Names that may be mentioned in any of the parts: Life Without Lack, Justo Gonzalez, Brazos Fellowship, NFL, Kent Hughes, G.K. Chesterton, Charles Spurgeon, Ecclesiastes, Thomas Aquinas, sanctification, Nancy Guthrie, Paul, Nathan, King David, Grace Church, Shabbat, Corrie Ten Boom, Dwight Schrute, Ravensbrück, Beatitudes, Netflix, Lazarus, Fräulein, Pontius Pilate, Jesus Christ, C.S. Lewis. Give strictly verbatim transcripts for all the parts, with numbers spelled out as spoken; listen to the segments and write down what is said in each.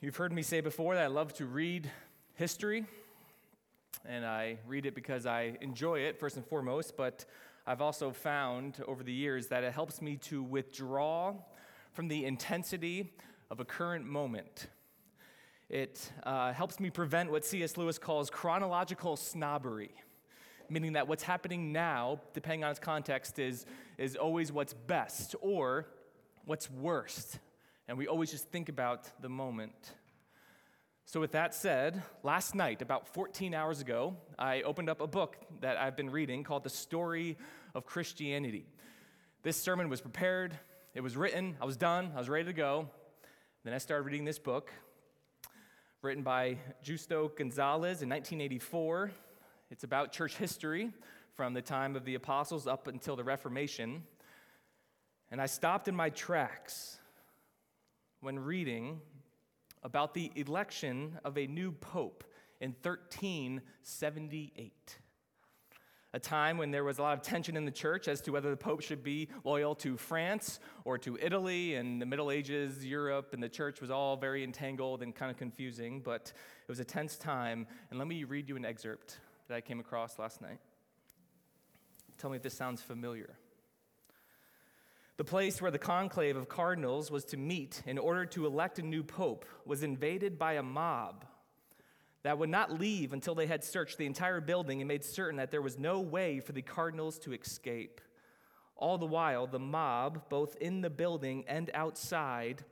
You've heard me say before that I love to read history, and I read it because I enjoy it, first and foremost, but I've also found over the years that it helps me to withdraw from the intensity of a current moment. It uh, helps me prevent what C S Lewis calls chronological snobbery, meaning that what's happening now, depending on its context, is, is always what's best or what's worst. And we always just think about the moment. So with that said, last night, about fourteen hours ago, I opened up a book that I've been reading called The Story of Christianity. This sermon was prepared, it was written, I was done, I was ready to go. Then I started reading this book, written by Justo Gonzalez in nineteen eighty-four. It's about church history from the time of the apostles up until the Reformation. And I stopped in my tracks when reading about the election of a new pope in thirteen seventy-eight, a time when there was a lot of tension in the church as to whether the pope should be loyal to France or to Italy, and the Middle Ages, Europe, and the church was all very entangled and kind of confusing, but it was a tense time, and let me read you an excerpt that I came across last night. Tell me if this sounds familiar. The place where the conclave of cardinals was to meet in order to elect a new pope was invaded by a mob that would not leave until they had searched the entire building and made certain that there was no way for the cardinals to escape. All the while, the mob, both in the building and outside,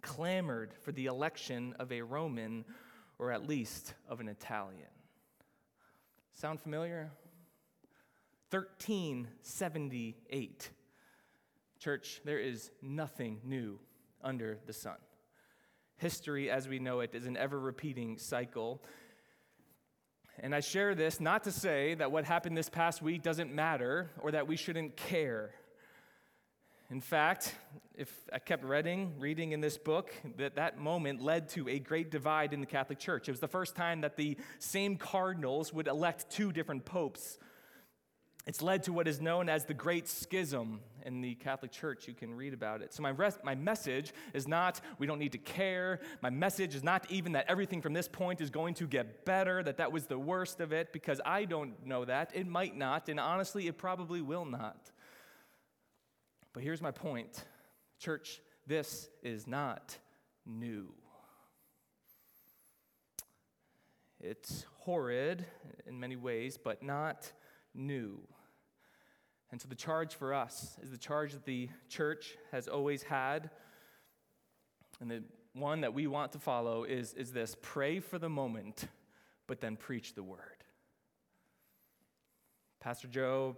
clamored for the election of a Roman, or at least of an Italian. Sound familiar? thirteen seventy-eight. Church, there is nothing new under the sun. History, as we know it, is an ever-repeating cycle. And I share this not to say that what happened this past week doesn't matter or that we shouldn't care. In fact, if I kept reading, reading in this book, that that moment led to a great divide in the Catholic Church. It was the first time that the same cardinals would elect two different popes. It's led to what is known as the Great Schism in the Catholic Church. You can read about it. So my res- my message is not we don't need to care. My message is not even that everything from this point is going to get better, that that was the worst of it, because I don't know that. It might not, and honestly, it probably will not. But here's my point. Church, this is not new. It's horrid in many ways, but not new. And so the charge for us is the charge that the church has always had, and the one that we want to follow is, is this: pray for the moment, but then preach the word. Pastor Joe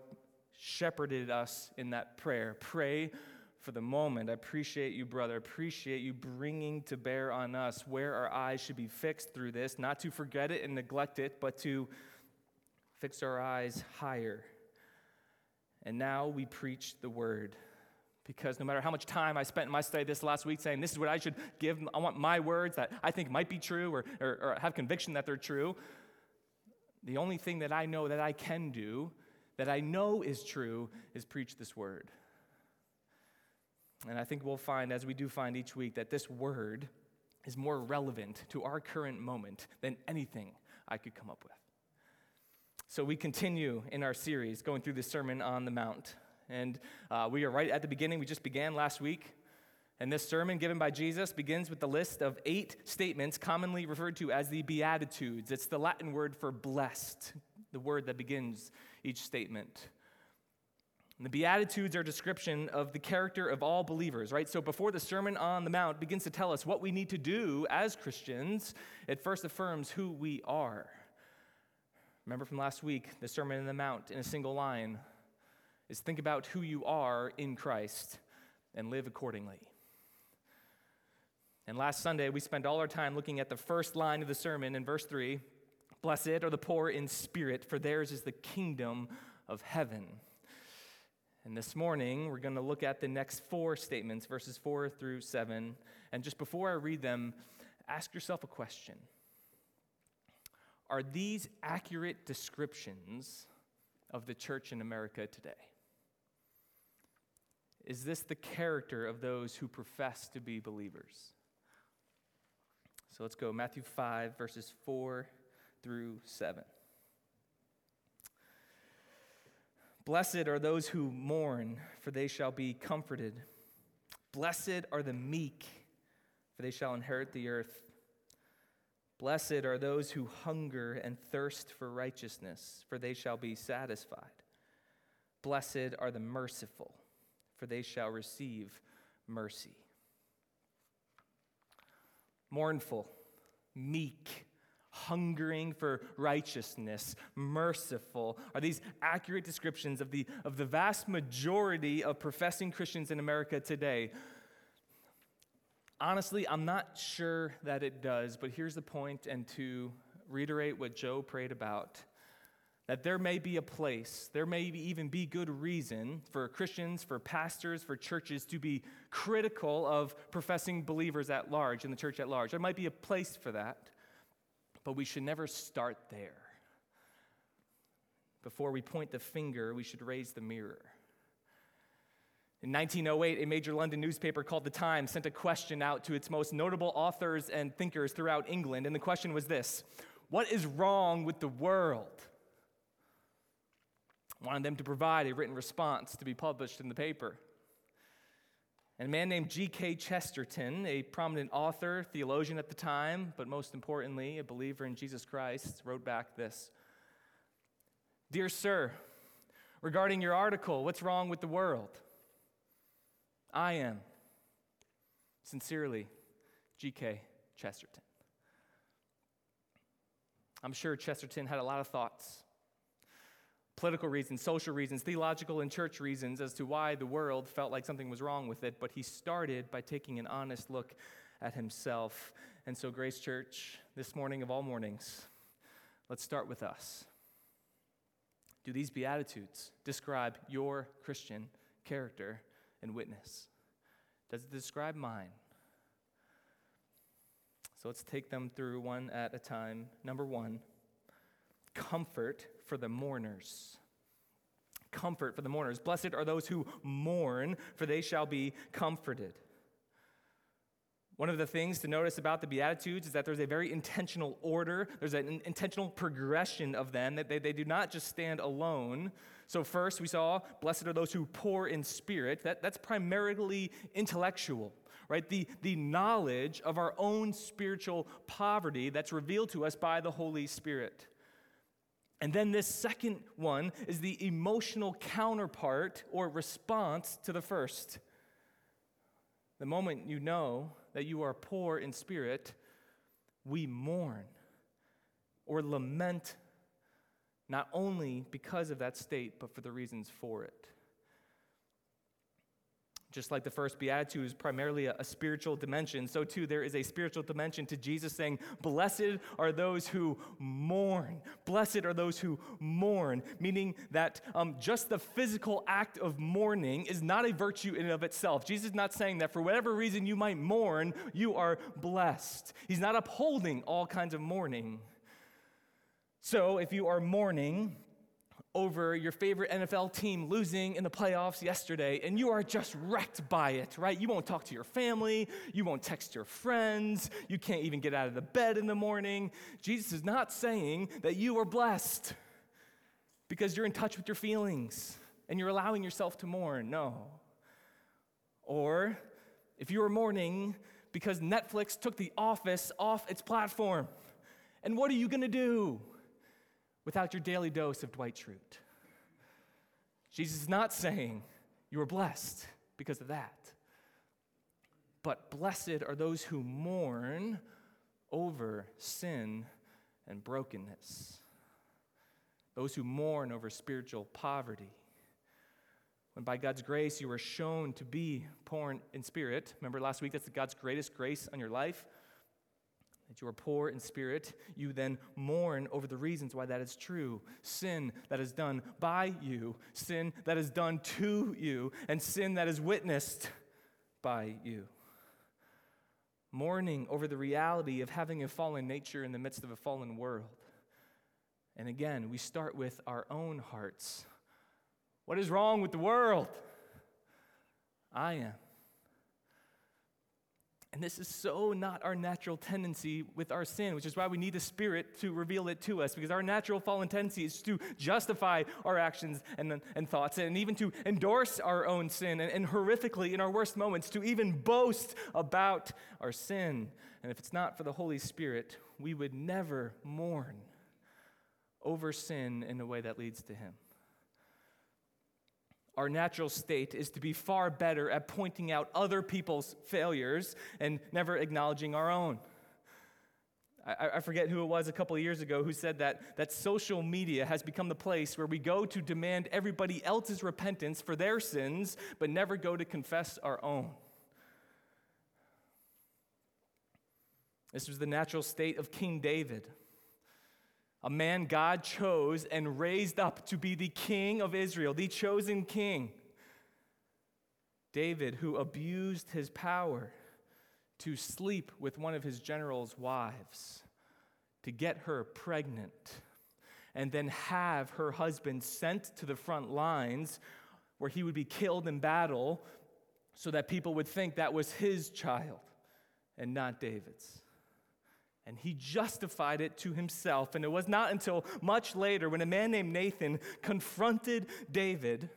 shepherded us in that prayer. Pray for the moment. I appreciate you, brother. I appreciate you bringing to bear on us where our eyes should be fixed through this, not to forget it and neglect it, but to fix our eyes higher. And now we preach the word, because no matter how much time I spent in my study this last week saying this is what I should give, I want my words that I think might be true or, or, or have conviction that they're true, the only thing that I know that I can do, that I know is true, is preach this word. And I think we'll find, as we do find each week, that this word is more relevant to our current moment than anything I could come up with. So we continue in our series going through the Sermon on the Mount, and uh, we are right at the beginning. We just began last week, and this sermon given by Jesus begins with the list of eight statements commonly referred to as the Beatitudes. It's the Latin word for blessed, the word that begins each statement. And the Beatitudes are a description of the character of all believers, right? So before the Sermon on the Mount begins to tell us what we need to do as Christians, it first affirms who we are. Remember from last week, the Sermon on the Mount in a single line is think about who you are in Christ and live accordingly. And last Sunday, we spent all our time looking at the first line of the sermon in verse three, "Blessed are the poor in spirit, for theirs is the kingdom of heaven." And this morning, we're going to look at the next four statements, verses four through seven. And just before I read them, ask yourself a question. Are these accurate descriptions of the church in America today? Is this the character of those who profess to be believers? So let's go Matthew five, verses four through seven. Blessed are those who mourn, for they shall be comforted. Blessed are the meek, for they shall inherit the earth. Blessed are those who hunger and thirst for righteousness, for they shall be satisfied. Blessed are the merciful, for they shall receive mercy. Mournful, meek, hungering for righteousness, merciful, are these accurate descriptions of the, of the vast majority of professing Christians in America today? Honestly, I'm not sure that it does, but here's the point, and to reiterate what Joe prayed about, that there may be a place, there may even be good reason for Christians, for pastors, for churches to be critical of professing believers at large, in the church at large. There might be a place for that, but we should never start there. Before we point the finger, we should raise the mirror. In nineteen oh eight, a major London newspaper called The Times sent a question out to its most notable authors and thinkers throughout England, and the question was this: what is wrong with the world? Wanted them to provide a written response to be published in the paper. And a man named G K Chesterton, a prominent author, theologian at the time, but most importantly, a believer in Jesus Christ, wrote back this: "Dear sir, regarding your article, What's Wrong with the World? I am. Sincerely, G K Chesterton." I'm sure Chesterton had a lot of thoughts. Political reasons, social reasons, theological and church reasons as to why the world felt like something was wrong with it, but he started by taking an honest look at himself. And so, Grace Church, this morning of all mornings, let's start with us. Do these Beatitudes describe your Christian character and witness? Does it describe mine? So let's take them through one at a time. Number one, comfort for the mourners. Comfort for the mourners. Blessed are those who mourn, for they shall be comforted. One of the things to notice about the Beatitudes is that there's a very intentional order. There's an intentional progression of them, that they, they do not just stand alone. So first we saw, blessed are those who poor in spirit. That, that's primarily intellectual, right? The, the knowledge of our own spiritual poverty that's revealed to us by the Holy Spirit. And then this second one is the emotional counterpart or response to the first. The moment you know that you are poor in spirit, we mourn or lament, not only because of that state, but for the reasons for it. Just like the first Beatitude is primarily a, a spiritual dimension, so too there is a spiritual dimension to Jesus saying, blessed are those who mourn. Blessed are those who mourn, meaning that um, just the physical act of mourning is not a virtue in and of itself. Jesus is not saying that for whatever reason you might mourn, you are blessed. He's not upholding all kinds of mourning. So if you are mourning over your favorite N F L team losing in the playoffs yesterday, and you are just wrecked by it, right? You won't talk to your family, you won't text your friends, you can't even get out of the bed in the morning. Jesus is not saying that you are blessed because you're in touch with your feelings and you're allowing yourself to mourn, no. Or if you are mourning because Netflix took The Office off its platform, and what are you gonna do without your daily dose of Dwight Schrute? Jesus is not saying you are blessed because of that. But blessed are those who mourn over sin and brokenness. Those who mourn over spiritual poverty. When by God's grace you were shown to be poor in spirit, remember last week, that's God's greatest grace on your life, that you are poor in spirit, you then mourn over the reasons why that is true. Sin that is done by you, sin that is done to you, and sin that is witnessed by you. Mourning over the reality of having a fallen nature in the midst of a fallen world. And again, we start with our own hearts. What is wrong with the world? I am. And this is so not our natural tendency with our sin, which is why we need the Spirit to reveal it to us, because our natural fallen tendency is to justify our actions and, and thoughts, and even to endorse our own sin, and, and horrifically, in our worst moments, to even boast about our sin. And if it's not for the Holy Spirit, we would never mourn over sin in a way that leads to Him. Our natural state is to be far better at pointing out other people's failures and never acknowledging our own. I, I forget who it was a couple of years ago who said that, that social media has become the place where we go to demand everybody else's repentance for their sins, but never go to confess our own. This was the natural state of King David, a man God chose and raised up to be the king of Israel, the chosen king. David, who abused his power to sleep with one of his general's wives, to get her pregnant, and then have her husband sent to the front lines where he would be killed in battle so that people would think that was his child and not David's. And he justified it to himself. And it was not until much later when a man named Nathan confronted David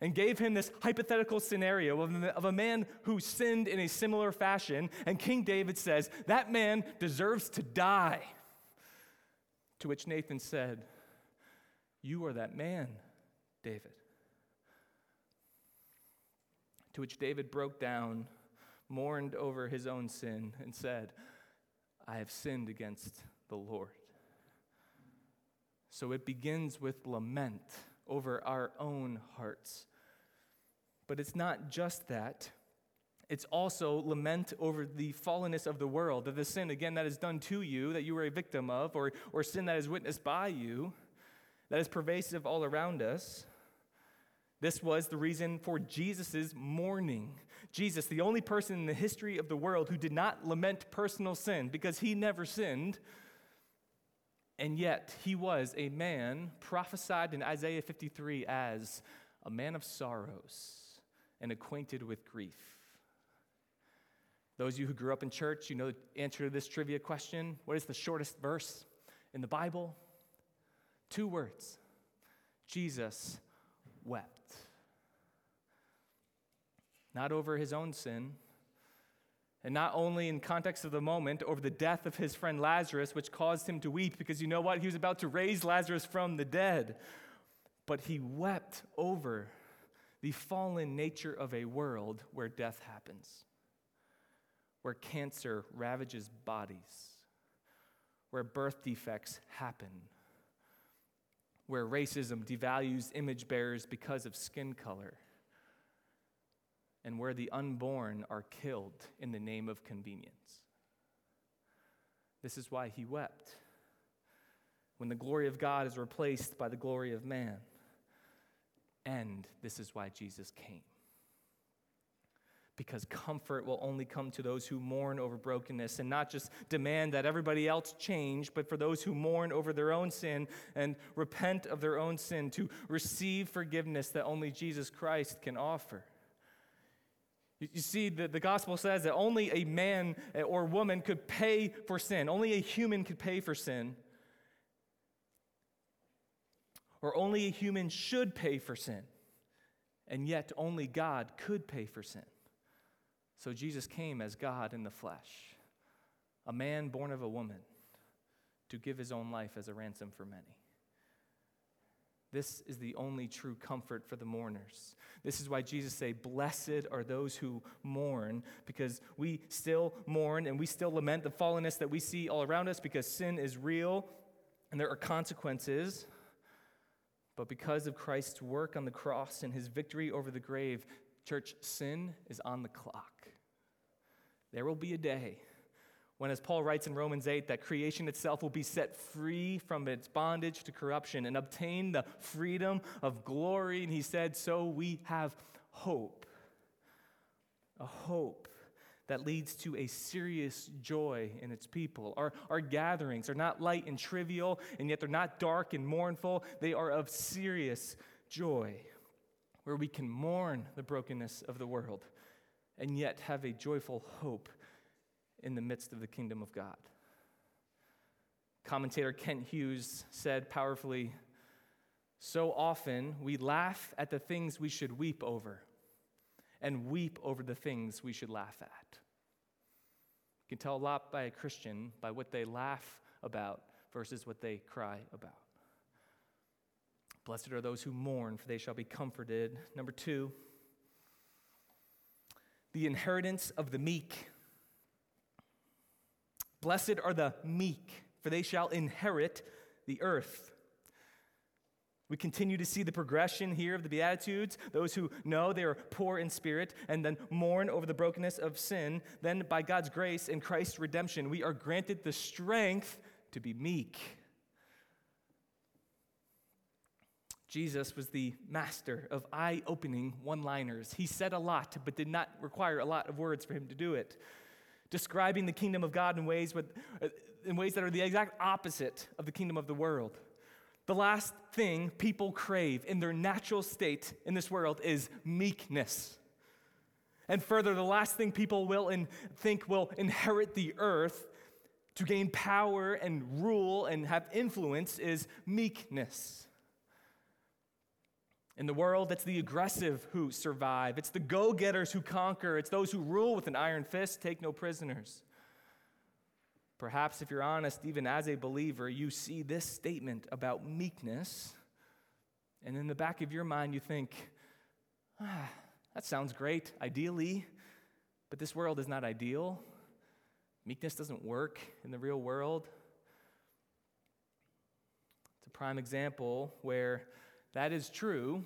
and gave him this hypothetical scenario of a man who sinned in a similar fashion. And King David says, "That man deserves to die." To which Nathan said, "You are that man, David." To which David broke down, mourned over his own sin, and said, "I have sinned against the Lord." So it begins with lament over our own hearts. But it's not just that. It's also lament over the fallenness of the world, of the sin, again, that is done to you, that you were a victim of, or, or sin that is witnessed by you, that is pervasive all around us. This was the reason for Jesus' mourning. Jesus, the only person in the history of the world who did not lament personal sin because he never sinned, and yet he was a man prophesied in Isaiah fifty-three as a man of sorrows and acquainted with grief. Those of you who grew up in church, you know the answer to this trivia question. What is the shortest verse in the Bible? Two words. Jesus wept. Not over his own sin, and not only in context of the moment, over the death of his friend Lazarus, which caused him to weep, because you know what? He was about to raise Lazarus from the dead. But he wept over the fallen nature of a world where death happens, where cancer ravages bodies, where birth defects happen, where racism devalues image bearers because of skin color, and where the unborn are killed in the name of convenience. This is why he wept, when the glory of God is replaced by the glory of man. And this is why Jesus came, because comfort will only come to those who mourn over brokenness and not just demand that everybody else change, but for those who mourn over their own sin and repent of their own sin, to receive forgiveness that only Jesus Christ can offer. You see, the, the gospel says that only a man or woman could pay for sin. Only a human could pay for sin. Or only a human should pay for sin. And yet only God could pay for sin. So Jesus came as God in the flesh, a man born of a woman, to give his own life as a ransom for many. This is the only true comfort for the mourners. This is why Jesus say, "Blessed are those who mourn," because we still mourn and we still lament the fallenness that we see all around us, because sin is real and there are consequences. But because of Christ's work on the cross and his victory over the grave, church, sin is on the clock. There will be a day when, as Paul writes in Romans eight, that creation itself will be set free from its bondage to corruption and obtain the freedom of glory. And he said, so we have hope, a hope that leads to a serious joy in its people. Our, our gatherings are not light and trivial, and yet they're not dark and mournful. They are of serious joy, where we can mourn the brokenness of the world and yet have a joyful hope in the midst of the kingdom of God. Commentator Kent Hughes said powerfully, "So often we laugh at the things we should weep over, and weep over the things we should laugh at." You can tell a lot by a Christian by what they laugh about versus what they cry about. Blessed are those who mourn, for they shall be comforted. Number two, the inheritance of the meek. Blessed are the meek, for they shall inherit the earth. We continue to see the progression here of the Beatitudes, those who know they are poor in spirit and then mourn over the brokenness of sin. Then by God's grace and Christ's redemption, we are granted the strength to be meek. Jesus was the master of eye-opening one-liners. He said a lot, but did not require a lot of words for him to do it, describing the kingdom of God in ways, with, in ways that are the exact opposite of the kingdom of the world. The last thing people crave in their natural state in this world is meekness. And further, the last thing people will in, think will inherit the earth to gain power and rule and have influence is meekness. In the world, it's the aggressive who survive. It's the go-getters who conquer. It's those who rule with an iron fist, take no prisoners. Perhaps if you're honest, even as a believer, you see this statement about meekness, and in the back of your mind you think, ah, that sounds great, ideally, but this world is not ideal. Meekness doesn't work in the real world. It's a prime example where that is true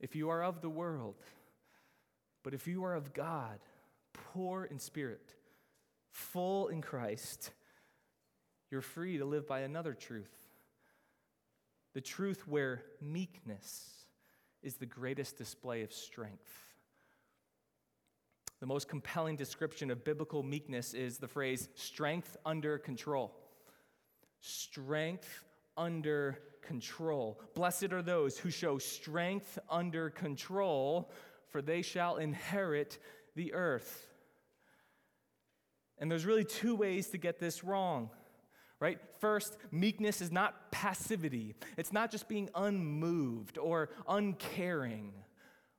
if you are of the world. But if you are of God, poor in spirit, full in Christ, you're free to live by another truth. The truth where meekness is the greatest display of strength. The most compelling description of biblical meekness is the phrase strength under control. Strength under control. Control. Blessed are those who show strength under control, for they shall inherit the earth. And there's really two ways to get this wrong, right? First, meekness is not passivity. It's not just being unmoved or uncaring.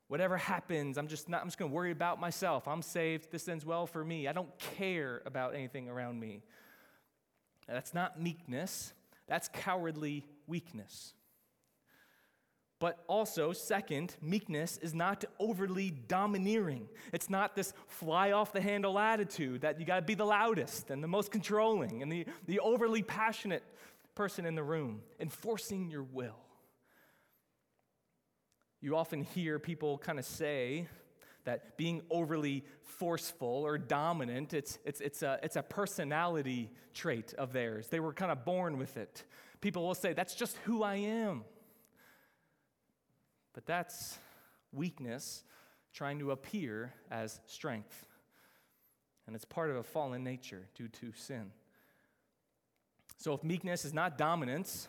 Whatever happens, I'm just not, I'm just going to worry about myself. I'm saved. This ends well for me. I don't care about anything around me. That's not meekness. That's cowardly weakness. But also, second, meekness is not overly domineering. It's not this fly-off-the-handle attitude that you got to be the loudest and the most controlling and the, the overly passionate person in the room, enforcing your will. You often hear people kind of say that being overly forceful or dominant, it's it's it's a it's a personality trait of theirs. They were kind of born with it. People will say, that's just who I am. But that's weakness trying to appear as strength. And it's part of a fallen nature due to sin. So if meekness is not dominance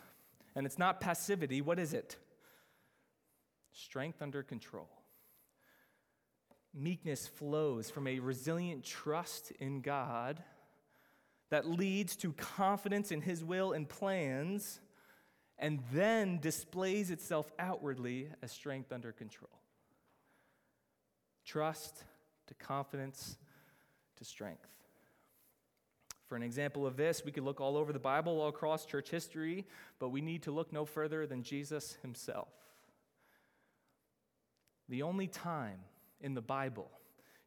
and it's not passivity, what is it? Strength under control. Meekness flows from a resilient trust in God that leads to confidence in His will and plans, and then displays itself outwardly as strength under control. Trust to confidence to strength. For an example of this, we could look all over the Bible, all across church history, but we need to look no further than Jesus Himself. The only time in the Bible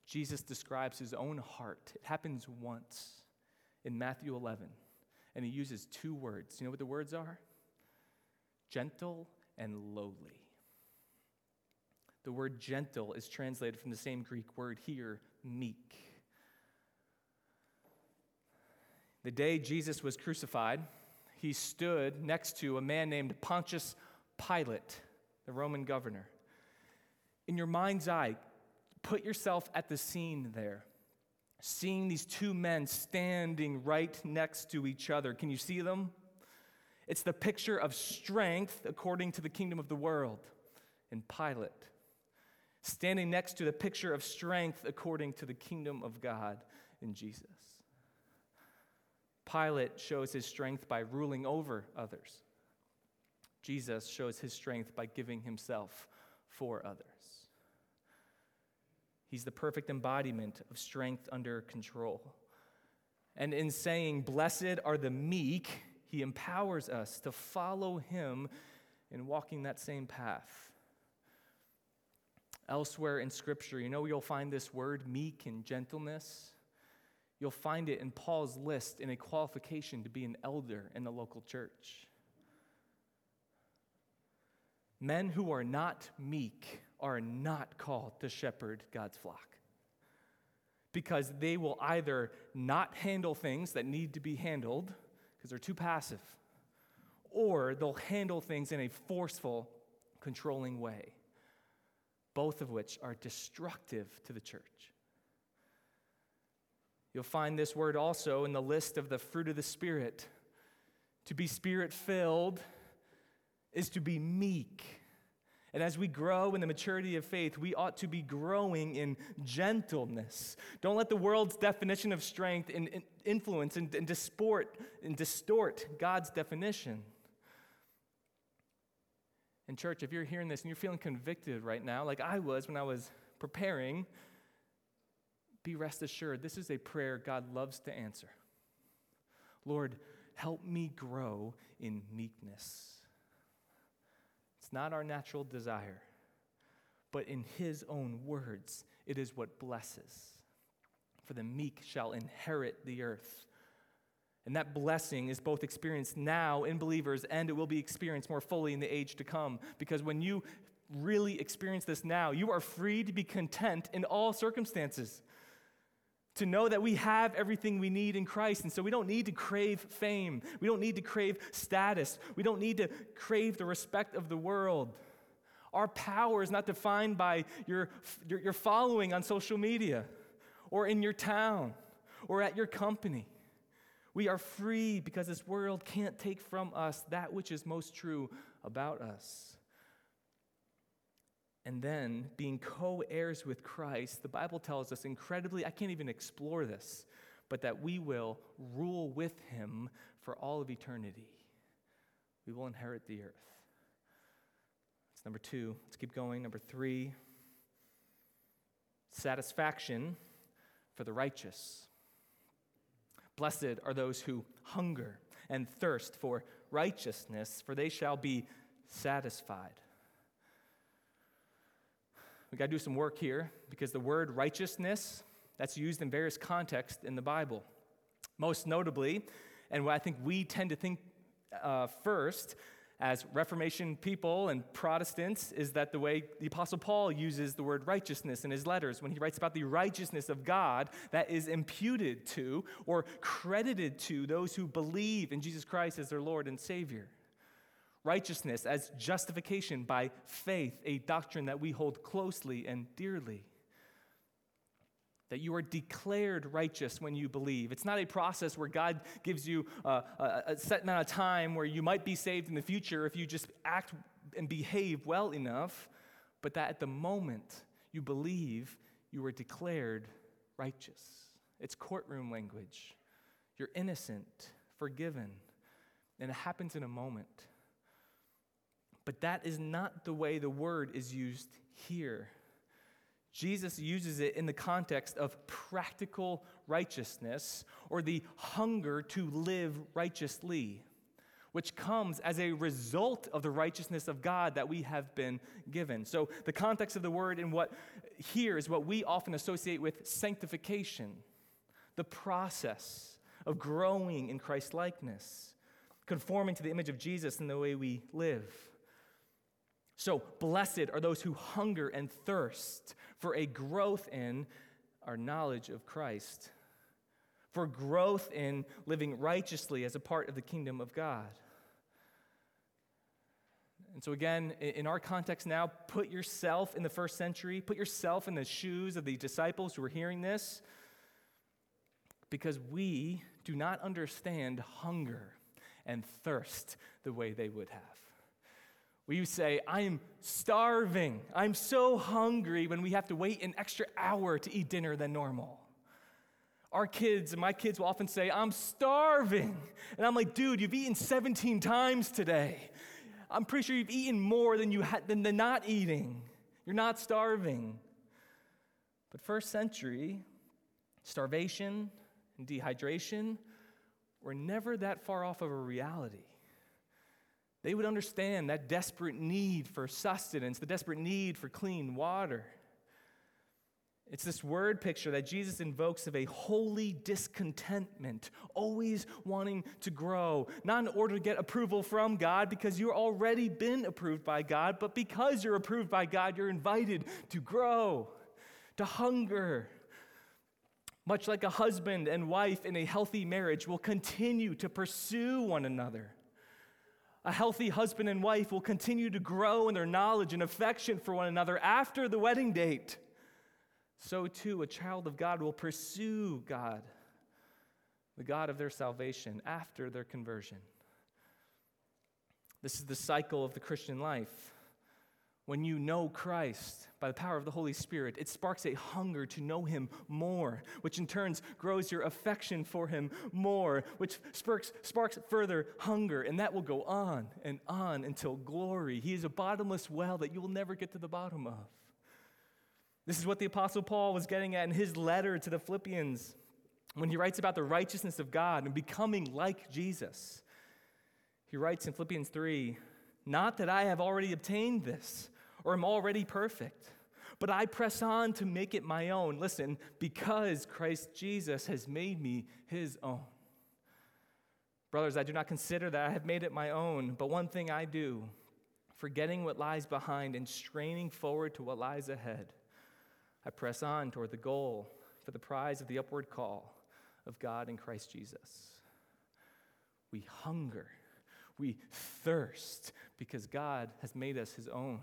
Jesus describes His own heart, it happens once in Matthew eleven, and He uses two words. You know what the words are? Gentle and lowly. The word gentle is translated from the same Greek word here, meek. The day Jesus was crucified, He stood next to a man named Pontius Pilate, the Roman governor. In your mind's eye, put yourself at the scene there, seeing these two men standing right next to each other. Can you see them? It's the picture of strength according to the kingdom of the world in Pilate. standing next to the picture of strength according to the kingdom of God in Jesus. Pilate shows his strength by ruling over others. Jesus shows his strength by giving himself for others. He's the perfect embodiment of strength under control. And in saying, "Blessed are the meek," he empowers us to follow him in walking that same path. Elsewhere in Scripture, you know you'll find this word, meek and gentleness. You'll find it in Paul's list in a qualification to be an elder in the local church. Men who are not meek are not called to shepherd God's flock, because they will either not handle things that need to be handled because they're too passive, or they'll handle things in a forceful, controlling way, both of which are destructive to the church. You'll find this word also in the list of the fruit of the Spirit. To be Spirit-filled is to be meek. And as we grow in the maturity of faith, we ought to be growing in gentleness. Don't let the world's definition of strength and influence and, and, disport, and distort God's definition. And church, if you're hearing this and you're feeling convicted right now, like I was when I was preparing, be rest assured, this is a prayer God loves to answer. Lord, help me grow in meekness. It's not our natural desire, but in his own words, it is what blesses. For the meek shall inherit the earth. And that blessing is both experienced now in believers, and it will be experienced more fully in the age to come. Because when you really experience this now, you are free to be content in all circumstances, to know that we have everything we need in Christ. And so we don't need to crave fame. We don't need to crave status. We don't need to crave the respect of the world. Our power is not defined by your, your, your following on social media or in your town or at your company. We are free because this world can't take from us that which is most true about us. And then, being co-heirs with Christ, the Bible tells us incredibly, I can't even explore this, but that we will rule with him for all of eternity. We will inherit the earth. That's number two. Let's keep going. Number three, satisfaction for the righteous. Blessed are those who hunger and thirst for righteousness, for they shall be satisfied. We've got to do some work here, because the word righteousness, that's used in various contexts in the Bible. Most notably, and what I think we tend to think uh, first as Reformation people and Protestants, is that the way the Apostle Paul uses the word righteousness in his letters when he writes about the righteousness of God that is imputed to or credited to those who believe in Jesus Christ as their Lord and Savior. Righteousness as justification by faith, a doctrine that we hold closely and dearly. That you are declared righteous when you believe. It's not a process where God gives you a, a, a set amount of time where you might be saved in the future if you just act and behave well enough, but that at the moment you believe, you are declared righteous. It's courtroom language. You're innocent, forgiven, and it happens in a moment. But that is not the way the word is used here. Jesus uses it in the context of practical righteousness, or the hunger to live righteously, which comes as a result of the righteousness of God that we have been given. So the context of the word in what here is what we often associate with sanctification, the process of growing in Christ-likeness, conforming to the image of Jesus in the way we live. So blessed are those who hunger and thirst for a growth in our knowledge of Christ, for growth in living righteously as a part of the kingdom of God. And so again, in our context now, put yourself in the first century, put yourself in the shoes of the disciples who are hearing this, because we do not understand hunger and thirst the way they would have. Will you say, I'm starving. I'm so hungry when we have to wait an extra hour to eat dinner than normal. Our kids and my kids will often say, I'm starving. And I'm like, dude, you've eaten seventeen times today. I'm pretty sure you've eaten more than you ha- than the not eating. You're not starving. But first century, starvation and dehydration were never that far off of a reality. They would understand that desperate need for sustenance, the desperate need for clean water. It's this word picture that Jesus invokes of a holy discontentment, always wanting to grow, not in order to get approval from God because you've already been approved by God, but because you're approved by God, you're invited to grow, to hunger. Much like a husband and wife in a healthy marriage will continue to pursue one another. A healthy husband and wife will continue to grow in their knowledge and affection for one another after the wedding date. So too, a child of God will pursue God, the God of their salvation, after their conversion. This is the cycle of the Christian life. When you know Christ by the power of the Holy Spirit, it sparks a hunger to know him more, which in turn grows your affection for him more, which sparks, sparks further hunger, and that will go on and on until glory. He is a bottomless well that you will never get to the bottom of. This is what the Apostle Paul was getting at in his letter to the Philippians when he writes about the righteousness of God and becoming like Jesus. He writes in Philippians three, not that I have already obtained this or am already perfect, but I press on to make it my own. Listen, because Christ Jesus has made me his own. Brothers, I do not consider that I have made it my own, but one thing I do, forgetting what lies behind and straining forward to what lies ahead, I press on toward the goal for the prize of the upward call of God in Christ Jesus. We hunger, we thirst, because God has made us his own.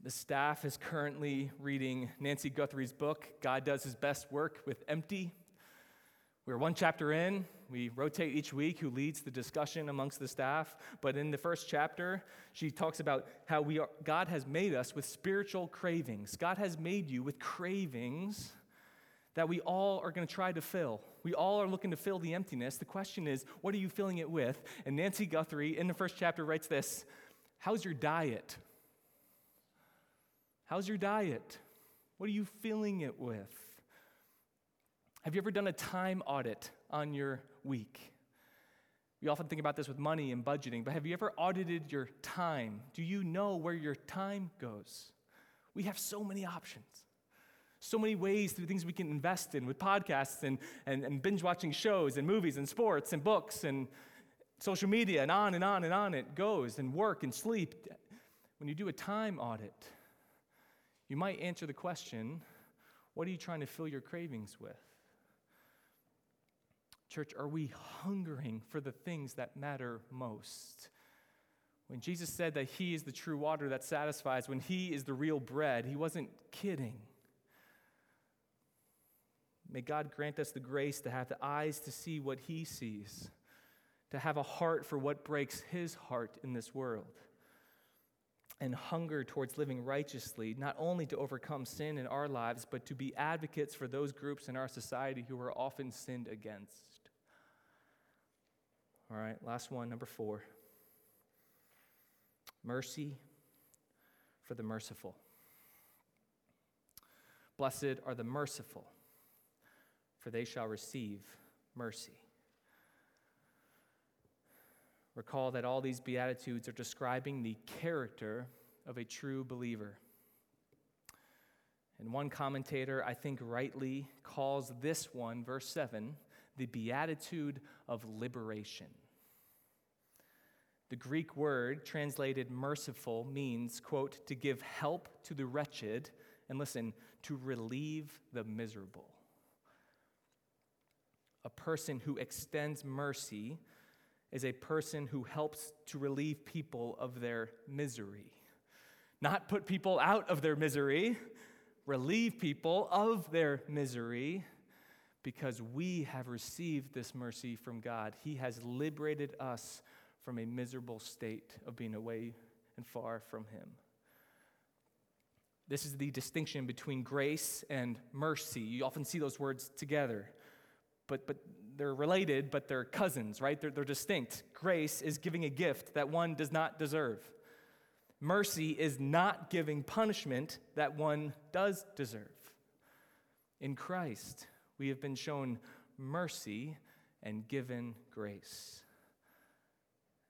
The staff is currently reading Nancy Guthrie's book, God Does His Best Work with Empty. We're one chapter in. We rotate each week who leads the discussion amongst the staff. But in the first chapter, she talks about how we are, God has made us with spiritual cravings. God has made you with cravings that we all are going to try to fill. We all are looking to fill the emptiness. The question is, what are you filling it with? And Nancy Guthrie, in the first chapter, writes this, how's your diet? How's your diet? What are you filling it with? Have you ever done a time audit on your week? We often think about this with money and budgeting, but have you ever audited your time? Do you know where your time goes? We have so many options, so many ways through things we can invest in with podcasts and, and, and binge-watching shows and movies and sports and books and social media and on and on and on it goes, and work and sleep. When you do a time audit, you might answer the question, what are you trying to fill your cravings with? Church, are we hungering for the things that matter most? When Jesus said that he is the true water that satisfies, when he is the real bread, he wasn't kidding. May God grant us the grace to have the eyes to see what he sees, to have a heart for what breaks his heart in this world, and hunger towards living righteously, not only to overcome sin in our lives, but to be advocates for those groups in our society who are often sinned against. All right, last one, number four. Mercy for the merciful. Blessed are the merciful, for they shall receive mercy. Recall that all these Beatitudes are describing the character of a true believer. And one commentator, I think rightly, calls this one, verse seven, the Beatitude of liberation. The Greek word translated merciful means, quote, to give help to the wretched, and listen, to relieve the miserable. A person who extends mercy is a person who helps to relieve people of their misery. Not put people out of their misery, relieve people of their misery, because we have received this mercy from God. He has liberated us from a miserable state of being away and far from him. This is the distinction between grace and mercy. You often see those words together, but but they're related, but they're cousins, right? They're, they're distinct. Grace is giving a gift that one does not deserve. Mercy is not giving punishment that one does deserve. In Christ, we have been shown mercy and given grace.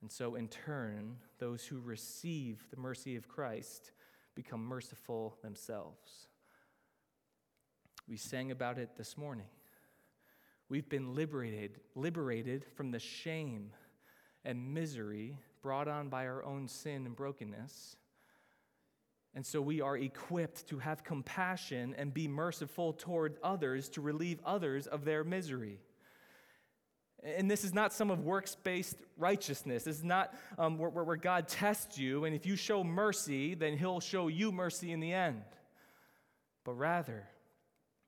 And so in turn, those who receive the mercy of Christ become merciful themselves. We sang about it this morning. We've been liberated, liberated from the shame and misery brought on by our own sin and brokenness. And so we are equipped to have compassion and be merciful toward others to relieve others of their misery. And this is not some of works-based righteousness. This is not um, where, where God tests you, and if you show mercy, then he'll show you mercy in the end. But rather,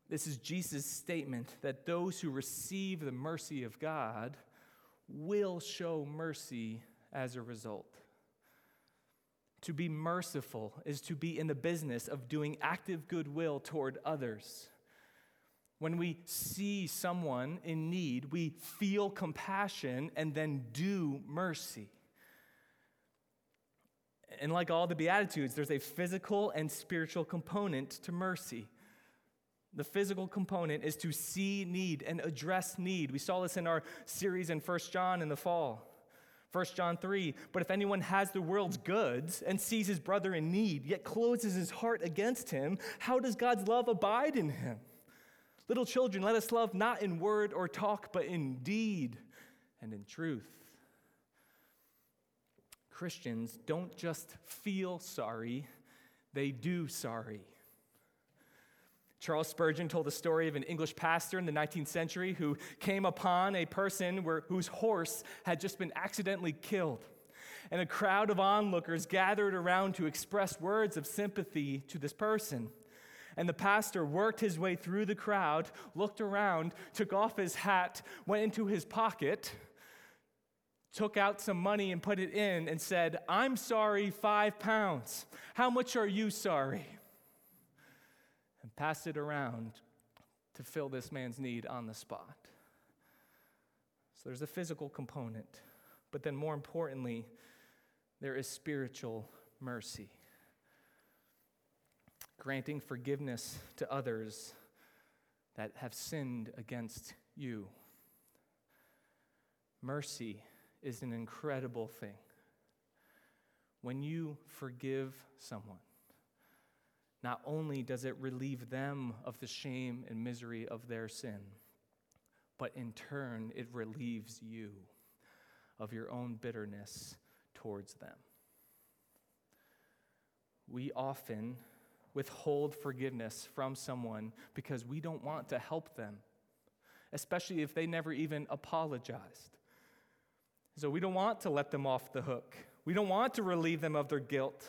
this is Jesus' statement that those who receive the mercy of God will show mercy as a result. To be merciful is to be in the business of doing active goodwill toward others. When we see someone in need, we feel compassion and then do mercy. And like all the Beatitudes, there's a physical and spiritual component to mercy. The physical component is to see need and address need. We saw this in our series in First John in the fall. First John three, but if anyone has the world's goods and sees his brother in need, yet closes his heart against him, how does God's love abide in him? Little children, let us love not in word or talk, but in deed and in truth. Christians don't just feel sorry, they do sorry. Charles Spurgeon told the story of an English pastor in the nineteenth century who came upon a person where, whose horse had just been accidentally killed. And a crowd of onlookers gathered around to express words of sympathy to this person. And the pastor worked his way through the crowd, looked around, took off his hat, went into his pocket, took out some money and put it in and said, "I'm sorry, five pounds. How much are you sorry?" And passed it around to fill this man's need on the spot. So there's a physical component, but then more importantly, there is spiritual mercy. Granting forgiveness to others that have sinned against you. Mercy is an incredible thing. When you forgive someone, not only does it relieve them of the shame and misery of their sin, but in turn it relieves you of your own bitterness towards them. We often withhold forgiveness from someone because we don't want to help them, especially if they never even apologized. So we don't want to let them off the hook. We don't want to relieve them of their guilt.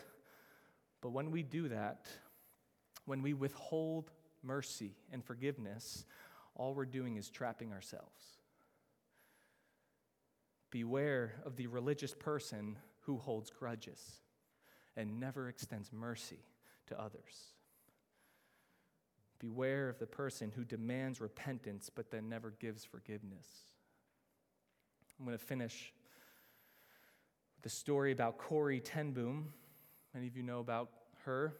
But when we do that, when we withhold mercy and forgiveness, all we're doing is trapping ourselves. Beware of the religious person who holds grudges and never extends mercy to others. Beware of the person who demands repentance but then never gives forgiveness. I'm going to finish with a story about Corrie Ten Boom. Many of you know about her.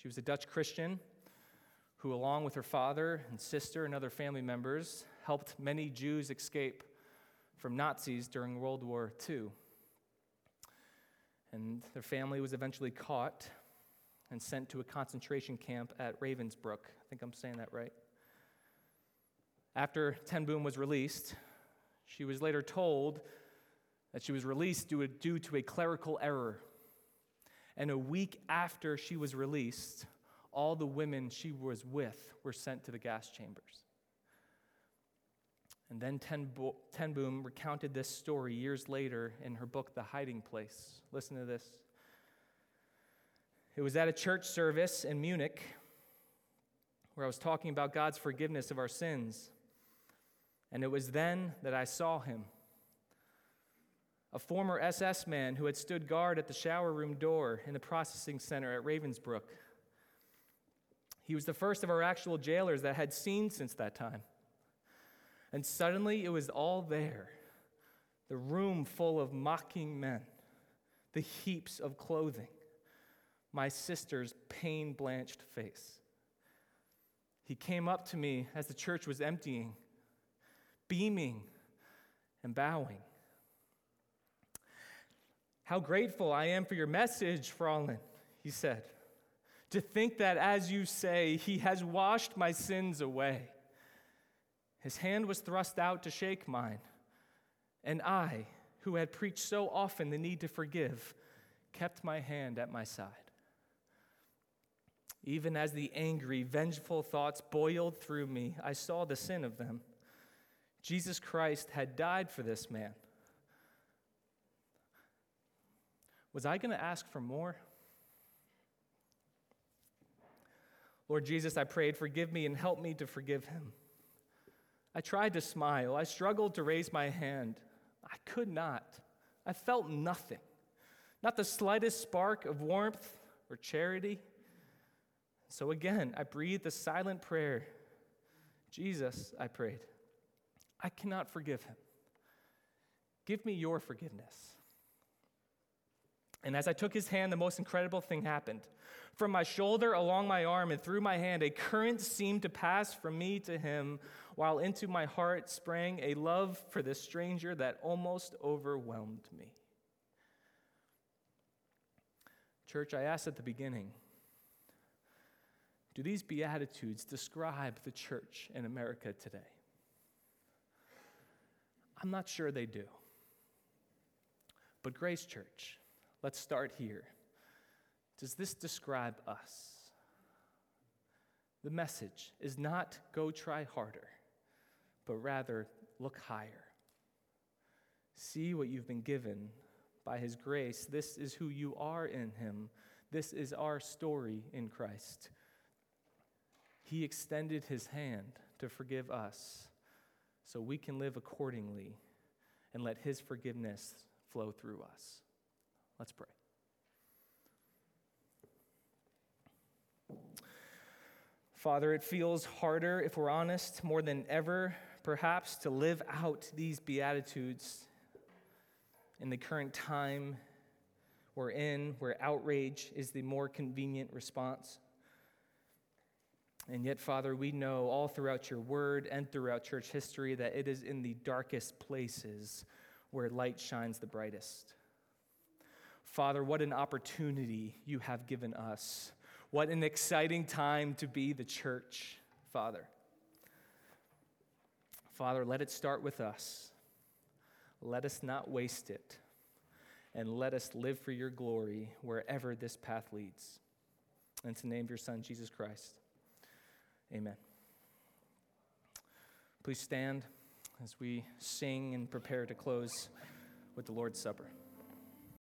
She was a Dutch Christian who, along with her father and sister and other family members, helped many Jews escape from Nazis during World War Two. And their family was eventually caught and sent to a concentration camp at Ravensbrück. I think I'm saying that right. After Ten Boom was released, she was later told that she was released due, due to a clerical error. And a week after she was released, all the women she was with were sent to the gas chambers. And then Ten, Bo- Ten Boom recounted this story years later in her book, The Hiding Place. Listen to this. It was at a church service in Munich where I was talking about God's forgiveness of our sins. And it was then that I saw him. a former S S man who had stood guard at the shower room door in the processing center at Ravensbrück. He was the first of our actual jailers that had seen since that time. And suddenly it was all there, the room full of mocking men, the heaps of clothing, my sister's pain-blanched face. He came up to me as the church was emptying, beaming and bowing. "How grateful I am for your message, Fräulein," he said. "To think that, as you say, he has washed my sins away." His hand was thrust out to shake mine, and I, who had preached so often the need to forgive, kept my hand at my side. Even as the angry, vengeful thoughts boiled through me, I saw the sin of them. Jesus Christ had died for this man. Was I going to ask for more? Lord Jesus, I prayed, forgive me and help me to forgive him. I tried to smile. I struggled to raise my hand. I could not. I felt nothing, not the slightest spark of warmth or charity. So again, I breathed a silent prayer. Jesus, I prayed, I cannot forgive him. Give me your forgiveness. And as I took his hand, the most incredible thing happened. From my shoulder, along my arm, and through my hand, a current seemed to pass from me to him, while into my heart sprang a love for this stranger that almost overwhelmed me. Church, I asked at the beginning, do these Beatitudes describe the church in America today? I'm not sure they do. But Grace Church, let's start here. Does this describe us? The message is not go try harder, but rather look higher. See what you've been given by his grace. This is who you are in him. This is our story in Christ. He extended his hand to forgive us so we can live accordingly and let his forgiveness flow through us. Let's pray. Father, it feels harder, if we're honest, more than ever, perhaps, to live out these Beatitudes in the current time we're in, where outrage is the more convenient response. And yet, Father, we know all throughout your word and throughout church history that it is in the darkest places where light shines the brightest. Father, what an opportunity you have given us. What an exciting time to be the church, Father. Father, let it start with us. Let us not waste it. And let us live for your glory wherever this path leads. And to name your Son, Jesus Christ. Amen. Please stand as we sing and prepare to close with the Lord's Supper.